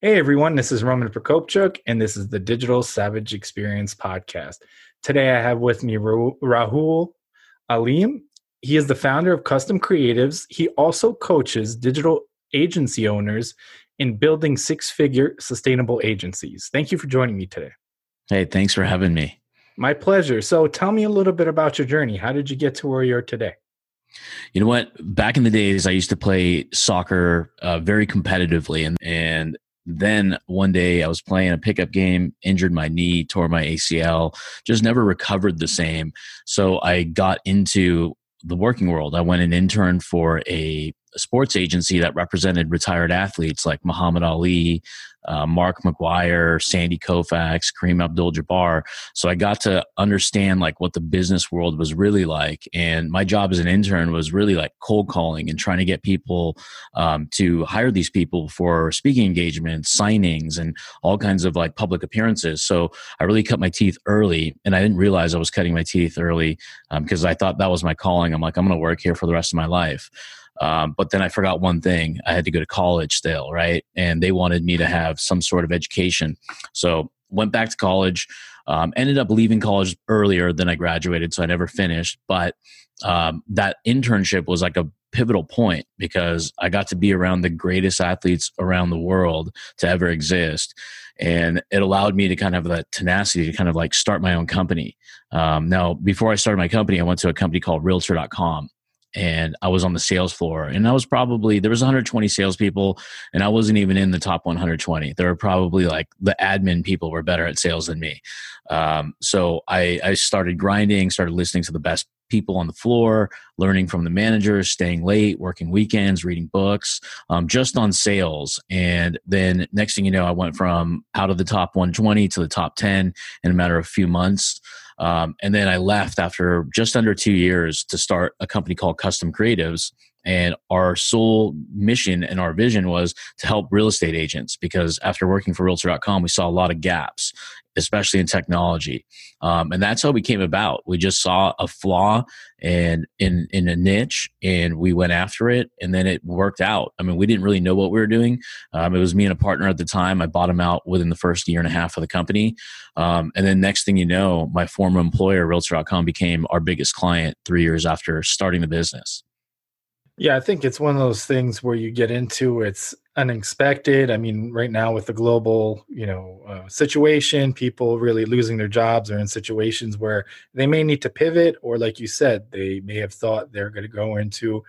Hey everyone, this is Roman Prokopchuk, and this is the Digital Savage Experience Podcast. Today I have with me Rahul Aleem. He is the founder of Custom Creatives. He also coaches digital agency owners in building six-figure sustainable agencies. Thank you for joining me today. Hey, thanks for having me. My pleasure. So tell me a little bit about your journey. How did you get to where you are today? You know what? Back in the days, I used to play soccer very competitively, and then one day I was playing a pickup game, injured my knee, tore my ACL, just never recovered the same. So I got into the working world. I went and interned for a sports agency that represented retired athletes like Muhammad Ali, Mark McGuire, Sandy Koufax, Kareem Abdul-Jabbar. So I got to understand like what the business world was really like. And my job as an intern was really like cold calling and trying to get people to hire these people for speaking engagements, signings, and all kinds of like public appearances. So I really cut my teeth early, and I didn't realize I was cutting my teeth early because I thought that was my calling. I'm like, I'm going to work here for the rest of my life. But then I forgot one thing. I had to go to college still, right? And they wanted me to have some sort of education. So went back to college, ended up leaving college earlier than I graduated, so I never finished. But that internship was like a pivotal point because I got to be around the greatest athletes around the world to ever exist. And it allowed me to kind of have that tenacity to kind of like start my own company. Now, before I started my company, I went to a company called Realtor.com. And I was on the sales floor, and I was probably, there was 120 salespeople, and I wasn't even in the top 120. There were probably like the admin people were better at sales than me. So I started grinding, started listening to the best people on the floor, learning from the managers, staying late, working weekends, reading books, just on sales. And then next thing you know, I went from out of the top 120 to the top 10 in a matter of a few months. And then I left after just under 2 years to start a company called Custom Creatives. And our sole mission and our vision was to help real estate agents, because after working for Realtor.com, we saw a lot of gaps, especially in technology. And that's how we came about. We just saw a flaw and in a niche, and we went after it, and then it worked out. I mean, we didn't really know what we were doing. It was me and a partner at the time. I bought him out within the first year and a half of the company. And then next thing you know, my former employer, Realtor.com, became our biggest client 3 years after starting the business. Yeah, I think it's one of those things where you get into it's unexpected. I mean, right now with the global, situation, people really losing their jobs or in situations where they may need to pivot, or like you said, they may have thought they're going to go into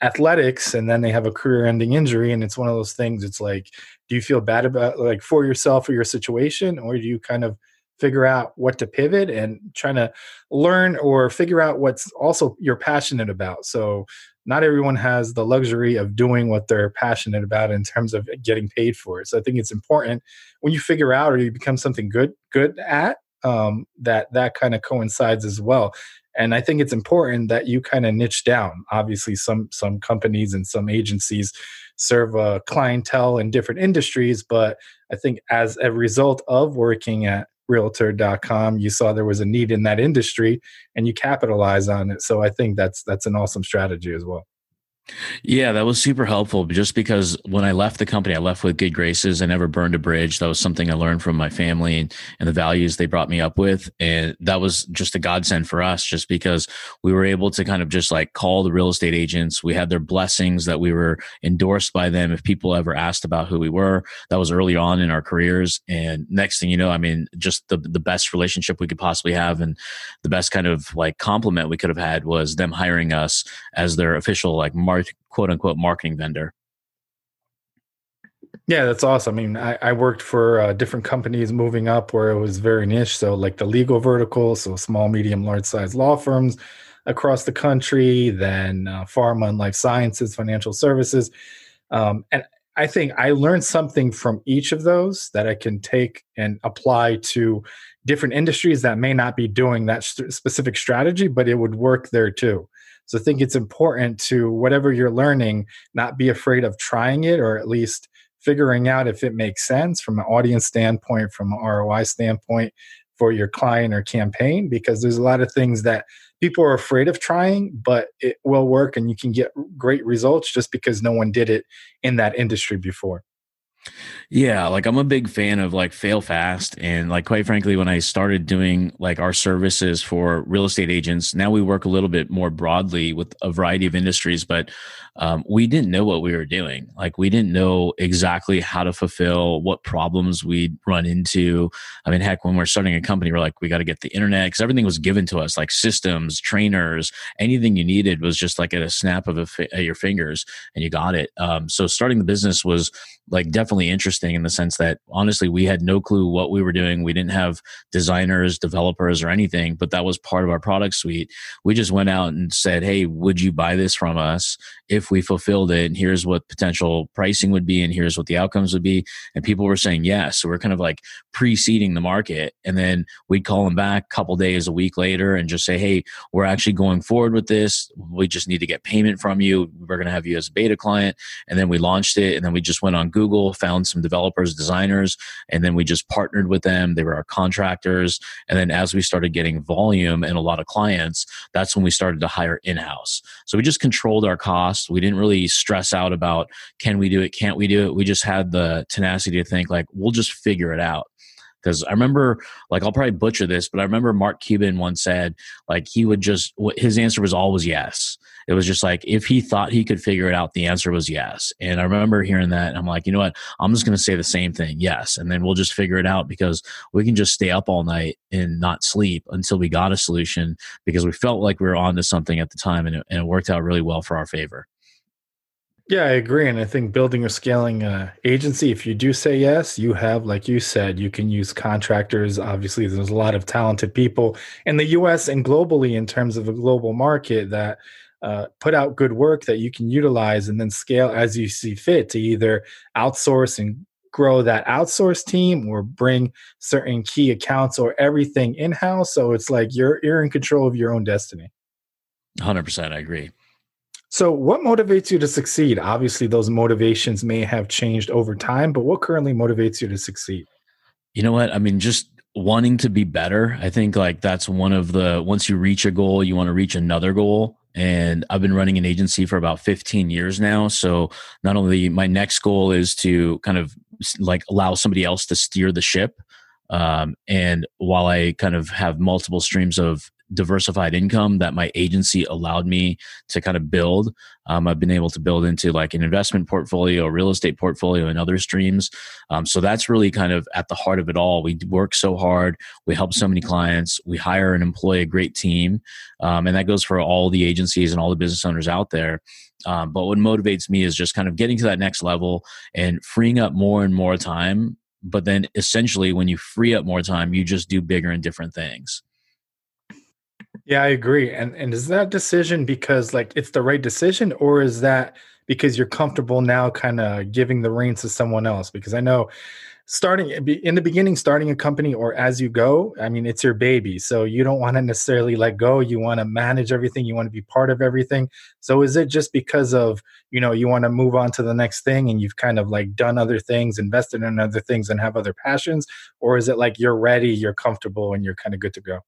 athletics, and then they have a career-ending injury, and it's one of those things. It's like, do you feel bad about like for yourself or your situation, or do you kind of figure out what to pivot and trying to learn or figure out what's also you're passionate about? So not everyone has the luxury of doing what they're passionate about in terms of getting paid for it. So I think it's important when you figure out or you become something good at, that kind of coincides as well. And I think it's important that you kind of niche down. Obviously, some companies and some agencies serve a clientele in different industries, but I think as a result of working at Realtor.com, you saw there was a need in that industry and you capitalize on it. So I think that's an awesome strategy as well. Yeah, that was super helpful, just because when I left the company, I left with good graces. I never burned a bridge. That was something I learned from my family and the values they brought me up with. And that was just a godsend for us, just because we were able to kind of just like call the real estate agents. We had their blessings that we were endorsed by them. If people ever asked about who we were, that was early on in our careers. And next thing you know, I mean, just the best relationship we could possibly have, and the best kind of like compliment we could have had was them hiring us as their official like quote unquote marketing vendor. Yeah, that's awesome. I mean, I worked for different companies moving up where it was very niche. So like the legal vertical, so small, medium, large size law firms across the country, then pharma and life sciences, financial services. And I think I learned something from each of those that I can take and apply to different industries that may not be doing that specific strategy, but it would work there too. So I think it's important to, whatever you're learning, not be afraid of trying it, or at least figuring out if it makes sense from an audience standpoint, from an ROI standpoint for your client or campaign, because there's a lot of things that people are afraid of trying, but it will work and you can get great results just because no one did it in that industry before. Yeah, like I'm a big fan of like fail fast. And like, quite frankly, when I started doing like our services for real estate agents, now we work a little bit more broadly with a variety of industries, but we didn't know what we were doing. Like we didn't know exactly how to fulfill what problems we'd run into. I mean, heck, when we're starting a company, we're like, we got to get the internet, because everything was given to us, like systems, trainers, anything you needed was just like at a snap of your fingers and you got it. So starting the business was like definitely interesting in the sense that honestly, we had no clue what we were doing. We didn't have designers, developers, or anything, but that was part of our product suite. We just went out and said, hey, would you buy this from us if we fulfilled it? And here's what potential pricing would be, and here's what the outcomes would be. And people were saying yes. So we're kind of like preceding the market. And then we'd call them back a couple days, a week later, and just say, hey, we're actually going forward with this. We just need to get payment from you. We're going to have you as a beta client. And then we launched it. And then we just went on Google, found some developers, designers, and then we just partnered with them. They were our contractors. And then as we started getting volume and a lot of clients, that's when we started to hire in-house. So we just controlled our costs. We didn't really stress out about, can we do it? Can't we do it? We just had the tenacity to think like, we'll just figure it out. Because I remember, like, I'll probably butcher this, but I remember Mark Cuban once said, like, he would just, his answer was always yes. It was just like, if he thought he could figure it out, the answer was yes. And I remember hearing that, and I'm like, you know what? I'm just going to say the same thing, yes. And then we'll just figure it out, because we can just stay up all night and not sleep until we got a solution, because we felt like we were onto something at the time, and it worked out really well for our favor. Yeah, I agree. And I think building or scaling an agency, if you do say yes, you have, like you said, you can use contractors. Obviously, there's a lot of talented people in the US and globally in terms of a global market that put out good work that you can utilize and then scale as you see fit to either outsource and grow that outsource team or bring certain key accounts or everything in-house. So it's like you're in control of your own destiny. 100%, I agree. So what motivates you to succeed? Obviously, those motivations may have changed over time, but what currently motivates you to succeed? You know what? I mean, just wanting to be better. I think like that's one of the, once you reach a goal, you want to reach another goal. And I've been running an agency for about 15 years now. So not only my next goal is to kind of like allow somebody else to steer the ship. And while I kind of have multiple streams of diversified income that my agency allowed me to kind of build. I've been able to build into like an investment portfolio, real estate portfolio, and other streams. So that's really kind of at the heart of it all. We work so hard. We help so many clients. We hire and employ a great team. And that goes for all the agencies and all the business owners out there. But what motivates me is just kind of getting to that next level and freeing up more and more time. But then essentially when you free up more time, you just do bigger and different things. Yeah, I agree. And is that decision because like it's the right decision, or is that because you're comfortable now kind of giving the reins to someone else? Because I know starting a company or as you go, I mean, it's your baby. So you don't want to necessarily let go. You want to manage everything. You want to be part of everything. So is it just because of, you know, you want to move on to the next thing and you've kind of like done other things, invested in other things and have other passions? Or is it like you're ready, you're comfortable, and you're kind of good to go?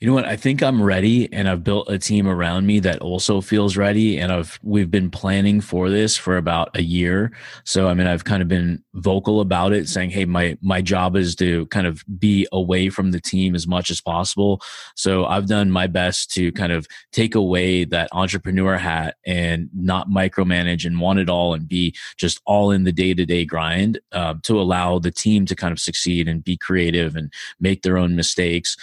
You know what? I think I'm ready, and I've built a team around me that also feels ready. And we've been planning for this for about a year. So, I mean, I've kind of been vocal about it saying, hey, my job is to kind of be away from the team as much as possible. So I've done my best to kind of take away that entrepreneur hat and not micromanage and want it all and be just all in the day-to-day grind to allow the team to kind of succeed and be creative and make their own mistakes.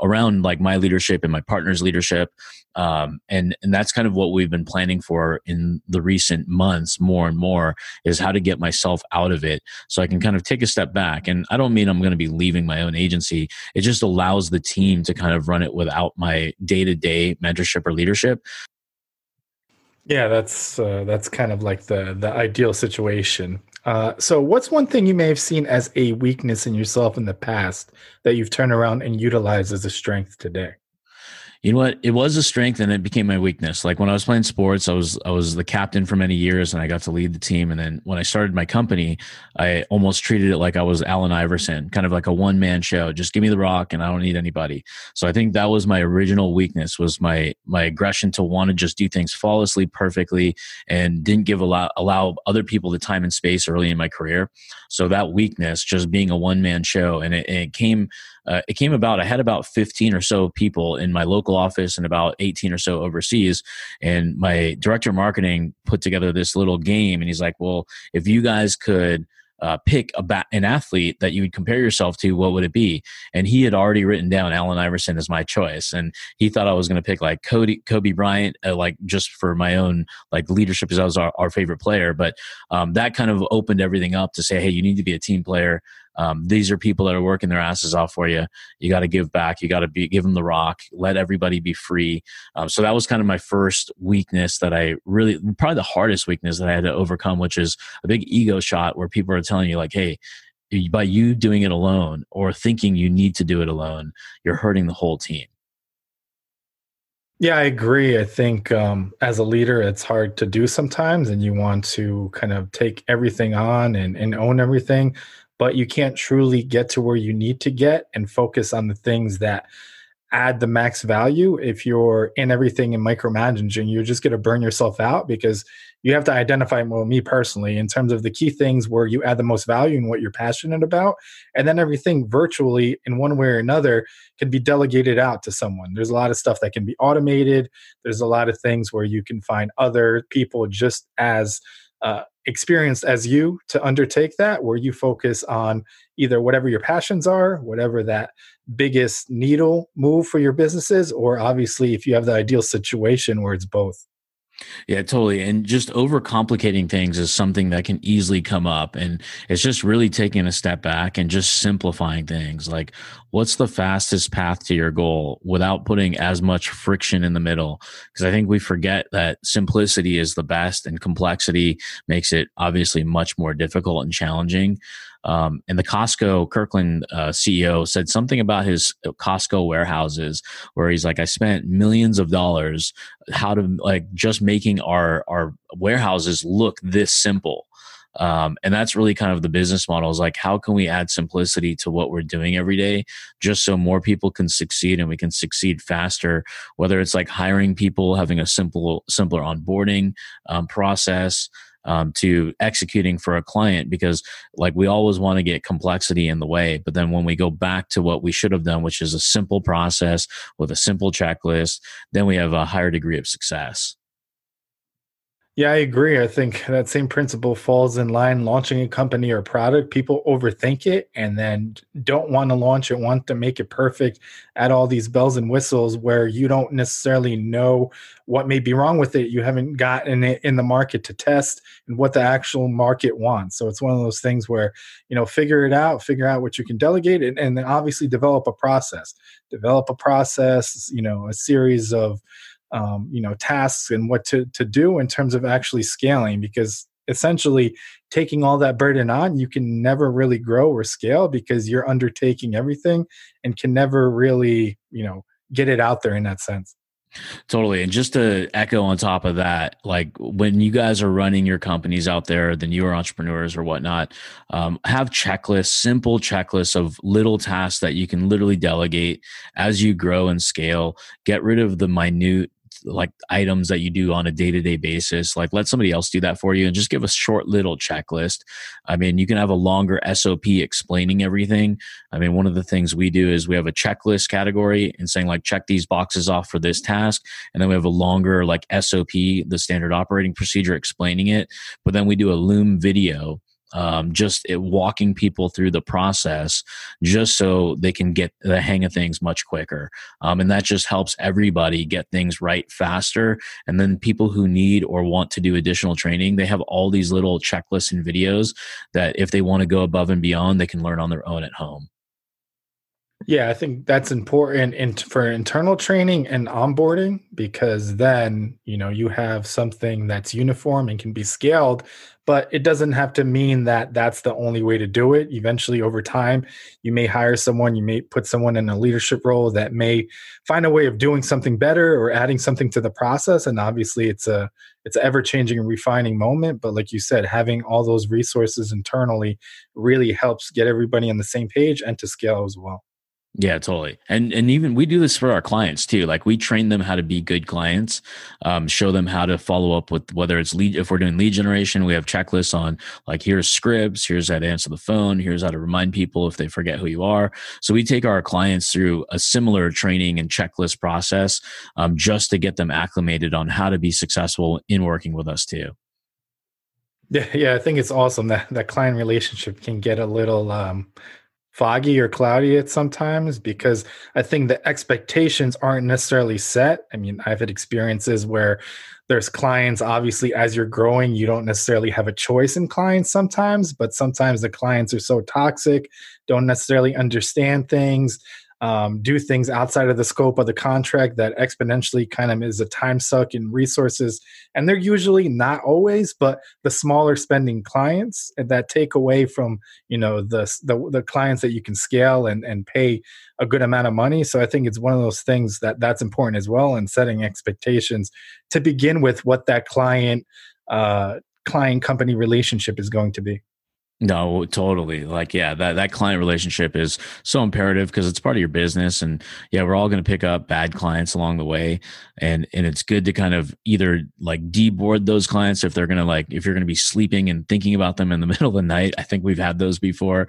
Around like my leadership and my partner's leadership. And that's kind of what we've been planning for in the recent months more and more, is how to get myself out of it so I can kind of take a step back. And I don't mean I'm going to be leaving my own agency. It just allows the team to kind of run it without my day-to-day mentorship or leadership. Yeah, that's kind of like the ideal situation. So what's one thing you may have seen as a weakness in yourself in the past that you've turned around and utilized as a strength today? You know what? It was a strength and it became my weakness. Like when I was playing sports, I was the captain for many years and I got to lead the team. And then when I started my company, I almost treated it like I was Allen Iverson, kind of like a one-man show. Just give me the rock and I don't need anybody. So I think that was my original weakness, was my aggression to want to just do things flawlessly, perfectly, and didn't allow other people the time and space early in my career. So that weakness, just being a one-man show, and it came about. I had about 15 or so people in my local office and about 18 or so overseas. And my director of marketing put together this little game. And he's like, well, if you guys could pick an athlete that you would compare yourself to, what would it be? And he had already written down Allen Iverson as my choice. And he thought I was going to pick like Kobe Bryant, like just for my own like leadership, because I was our favorite player. But that kind of opened everything up to say, hey, you need to be a team player. These are people that are working their asses off for you. You got to give back. You got to give them the rock. Let everybody be free. So that was kind of my first weakness that I really, probably the hardest weakness that I had to overcome, which is a big ego shot where people are telling you like, hey, by you doing it alone or thinking you need to do it alone, you're hurting the whole team. Yeah, I agree. I think as a leader, it's hard to do sometimes, and you want to kind of take everything on and own everything. But you can't truly get to where you need to get and focus on the things that add the max value. If you're in everything and micromanaging, you're just going to burn yourself out, because you have to identify, well, me personally, in terms of the key things where you add the most value and what you're passionate about. And then everything virtually in one way or another can be delegated out to someone. There's a lot of stuff that can be automated. There's a lot of things where you can find other people just as experienced as you to undertake that, where you focus on either whatever your passions are, whatever that biggest needle move for your business is, or obviously if you have the ideal situation where it's both. Yeah, totally. And just overcomplicating things is something that can easily come up. And it's just really taking a step back and just simplifying things. Like, what's the fastest path to your goal without putting as much friction in the middle? Because I think we forget that simplicity is the best, and complexity makes it obviously much more difficult and challenging. And the Costco Kirkland CEO said something about his Costco warehouses, where he's like, I spent millions of dollars just making our warehouses look this simple. And that's really kind of the business model, is like, how can we add simplicity to what we're doing every day, just so more people can succeed and we can succeed faster, whether it's like hiring people, having a simpler onboarding process, to executing for a client, because like we always want to get complexity in the way. But then when we go back to what we should have done, which is a simple process with a simple checklist, then we have a higher degree of success. Yeah, I agree. I think that same principle falls in line launching a company or product. People overthink it and then don't want to launch it, want to make it perfect, add all these bells and whistles where you don't necessarily know what may be wrong with it. You haven't gotten it in the market to test and what the actual market wants. So it's one of those things where, you know, figure it out, figure out what you can delegate, and then obviously develop a process, you know, a series of, you know, tasks and what to do in terms of actually scaling, because essentially taking all that burden on, you can never really grow or scale because you're undertaking everything and can never really, you know, get it out there in that sense. Totally. And just to echo on top of that, like when you guys are running your companies out there, the newer entrepreneurs or whatnot, have checklists, simple checklists of little tasks that you can literally delegate as you grow and scale. Get rid of the minute like items that you do on a day-to-day basis. Like, let somebody else do that for you and just give a short little checklist. I mean, you can have a longer SOP explaining everything. I mean, one of the things we do is we have a checklist category and saying like, check these boxes off for this task. And then we have a longer like SOP, the standard operating procedure, explaining it. But then we do a Loom video, walking people through the process just so they can get the hang of things much quicker. And that just helps everybody get things right faster. And then people who need or want to do additional training, they have all these little checklists and videos that if they want to go above and beyond, they can learn on their own at home. Yeah, I think that's important for internal training and onboarding, because then, you know, you have something that's uniform and can be scaled, but it doesn't have to mean that that's the only way to do it. Eventually, over time, you may hire someone, you may put someone in a leadership role that may find a way of doing something better or adding something to the process. And obviously, it's an ever-changing and refining moment. But like you said, having all those resources internally really helps get everybody on the same page and to scale as well. Yeah, totally. And even we do this for our clients too. Like, we train them how to be good clients, show them how to follow up with, whether it's lead, if we're doing lead generation, we have checklists on, like, here's scripts, here's how to answer the phone, here's how to remind people if they forget who you are. So we take our clients through a similar training and checklist process, just to get them acclimated on how to be successful in working with us too. Yeah, I think it's awesome that that client relationship can get a little, foggy or cloudy at sometimes, because I think the expectations aren't necessarily set. I mean, I've had experiences where there's clients, obviously, as you're growing, you don't necessarily have a choice in clients sometimes, but sometimes the clients are so toxic, don't necessarily understand things, do things outside of the scope of the contract that exponentially kind of is a time suck in resources. And they're usually, not always, but the smaller spending clients that take away from, you know, the clients that you can scale and pay a good amount of money. So I think it's one of those things that's important as well, in setting expectations to begin with what that client company relationship is going to be. No, totally. Like, yeah, that client relationship is so imperative, because it's part of your business. And yeah, we're all going to pick up bad clients along the way. And it's good to kind of either like deboard those clients if they're going to, like, if you're going to be sleeping and thinking about them in the middle of the night. I think we've had those before.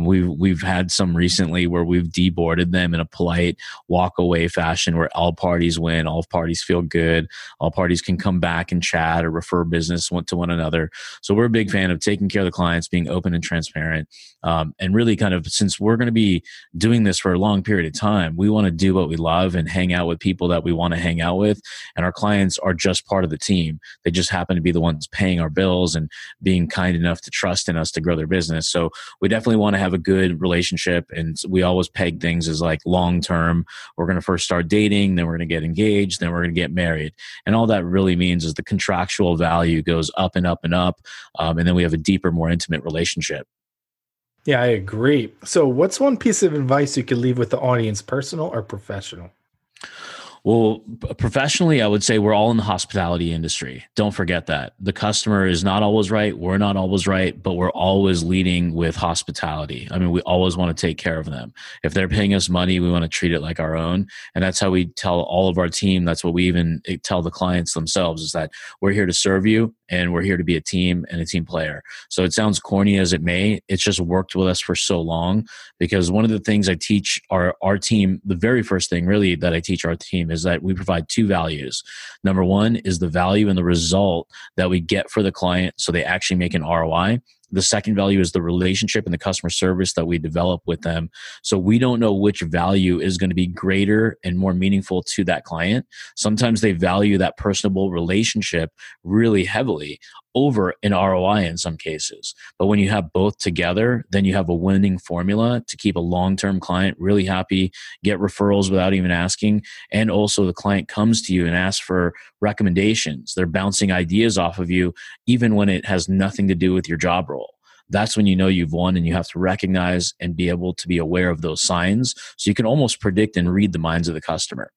We've had some recently where we've deboarded them in a polite walk away fashion, where all parties win, all parties feel good, all parties can come back and chat or refer business to one another. So we're a big fan of taking care of the clients, being open and transparent, and really kind of, since we're going to be doing this for a long period of time, we want to do what we love and hang out with people that we want to hang out with. And our clients are just part of the team. They just happen to be the ones paying our bills and being kind enough to trust in us to grow their business. So we definitely want to have a good relationship. And we always peg things as like long-term. We're going to first start dating, then we're going to get engaged, then we're going to get married. And all that really means is the contractual value goes up and up and up. And then we have a deeper, more intimate relationship. Yeah, I agree. So what's one piece of advice you could leave with the audience, personal or professional? Well, professionally, I would say we're all in the hospitality industry. Don't forget that. The customer is not always right. We're not always right, but we're always leading with hospitality. I mean, we always want to take care of them. If they're paying us money, we want to treat it like our own. And that's how we tell all of our team. That's what we even tell the clients themselves, is that we're here to serve you and we're here to be a team and a team player. So it sounds corny as it may, it's just worked with us for so long, because one of the things I teach our team, the very first thing really that I teach our team is that we provide two values. Number one is the value and the result that we get for the client, so they actually make an ROI. The second value is the relationship and the customer service that we develop with them. So we don't know which value is going to be greater and more meaningful to that client. Sometimes they value that personable relationship really heavily over an ROI in some cases. But when you have both together, then you have a winning formula to keep a long-term client really happy, get referrals without even asking. And also the client comes to you and asks for recommendations. They're bouncing ideas off of you, even when it has nothing to do with your job role. That's when you know you've won, and you have to recognize and be able to be aware of those signs. So you can almost predict and read the minds of the customer.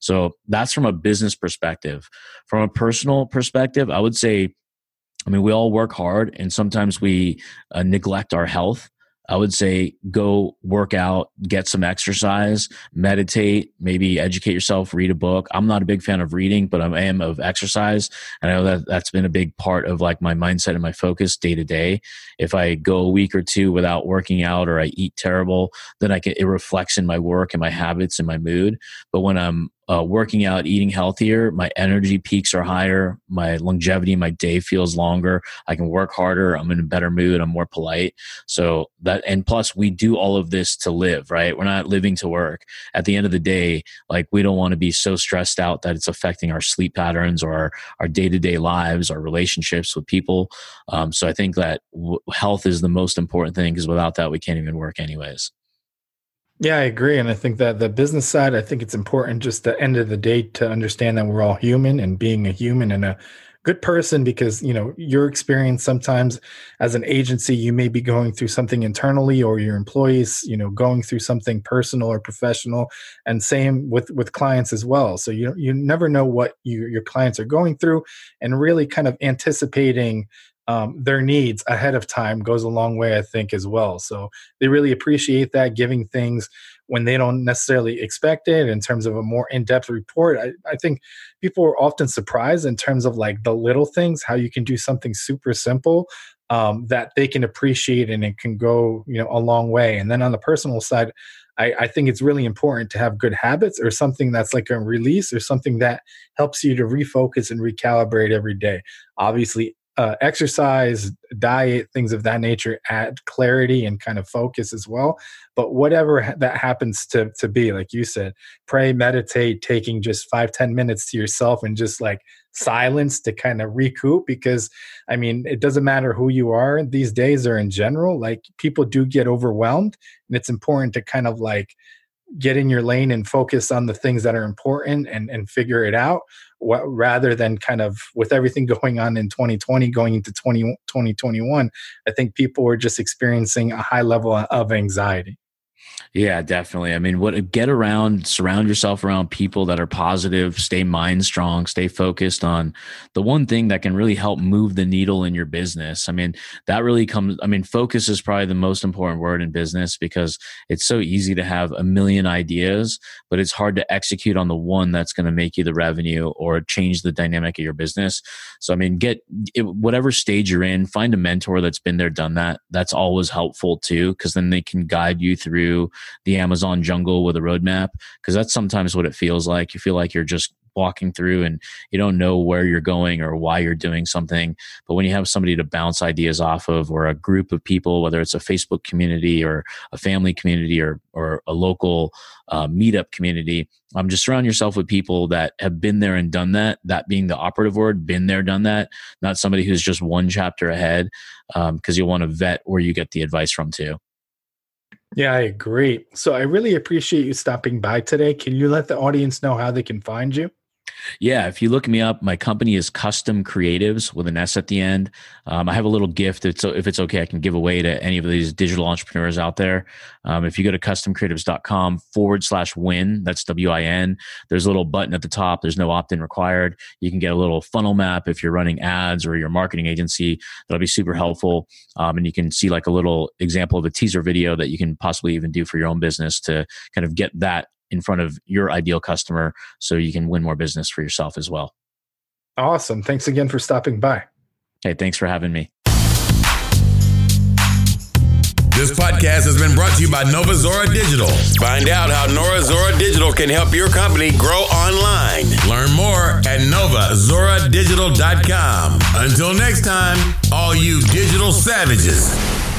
So that's from a business perspective. From a personal perspective, I would say, I mean, we all work hard, and sometimes we neglect our health. I would say go work out, get some exercise, meditate, maybe educate yourself, read a book. I'm not a big fan of reading, but I am of exercise. And I know that's been a big part of like my mindset and my focus day to day. If I go a week or two without working out, or I eat terrible, then it reflects in my work and my habits and my mood. But when I'm working out, eating healthier, my energy peaks are higher, my longevity, my day feels longer, I can work harder, I'm in a better mood, I'm more polite. So that, and plus we do all of this to live, right? We're not living to work. At the end of the day, like, we don't want to be so stressed out that it's affecting our sleep patterns or our day-to-day lives, our relationships with people. So I think that health is the most important thing, because without that, we can't even work anyways. Yeah, I agree. And I think that the business side, I think it's important just the end of the day to understand that we're all human, and being a human and a good person, because, you know, your experience sometimes as an agency, you may be going through something internally, or your employees, you know, going through something personal or professional, and same with clients as well. So you never know what your clients are going through, and really kind of anticipating their needs ahead of time goes a long way, I think, as well. So they really appreciate that, giving things when they don't necessarily expect it in terms of a more in-depth report. I think people are often surprised in terms of like the little things, how you can do something super simple that they can appreciate, and it can go, you know, a long way. And then on the personal side, I think it's really important to have good habits, or something that's like a release, or something that helps you to refocus and recalibrate every day. Obviously, exercise, diet, things of that nature add clarity and kind of focus as well. But whatever that happens to be, like you said, pray, meditate, taking just 5-10 minutes to yourself, and just like silence to kind of recoup. Because, I mean, it doesn't matter who you are these days, or in general, like people do get overwhelmed, and it's important to kind of like get in your lane and focus on the things that are important, and figure it out, rather than kind of with everything going on in 2020 going into 2021, I think people are just experiencing a high level of anxiety. Yeah, definitely. I mean, surround yourself around people that are positive, stay mind strong, stay focused on the one thing that can really help move the needle in your business. I mean, focus is probably the most important word in business, because it's so easy to have a million ideas, but it's hard to execute on the one that's going to make you the revenue or change the dynamic of your business. So, I mean, whatever stage you're in, find a mentor that's been there, done that. That's always helpful too, because then they can guide you through the Amazon jungle with a roadmap, because that's sometimes what it feels like. You feel like you're just walking through and you don't know where you're going or why you're doing something. But when you have somebody to bounce ideas off of, or a group of people, whether it's a Facebook community or a family community or a local meetup community, just surround yourself with people that have been there and done that, that being the operative word, been there, done that, not somebody who's just one chapter ahead, because you'll want to vet where you get the advice from too. Yeah, I agree. So I really appreciate you stopping by today. Can you let the audience know how they can find you? Yeah, if you look me up, my company is Custom Creatives with an S at the end. I have a little gift, if it's okay, I can give away to any of these digital entrepreneurs out there. If you go to customcreatives.com/win, that's WIN, there's a little button at the top. There's no opt-in required. You can get a little funnel map if you're running ads or your marketing agency. That'll be super helpful. And you can see like a little example of a teaser video that you can possibly even do for your own business to kind of get that in front of your ideal customer, so you can win more business for yourself as well. Awesome. Thanks again for stopping by. Hey, thanks for having me. This podcast has been brought to you by Nova Zora Digital. Find out how Nova Zora Digital can help your company grow online. Learn more at novazoradigital.com. Until next time, all you digital savages.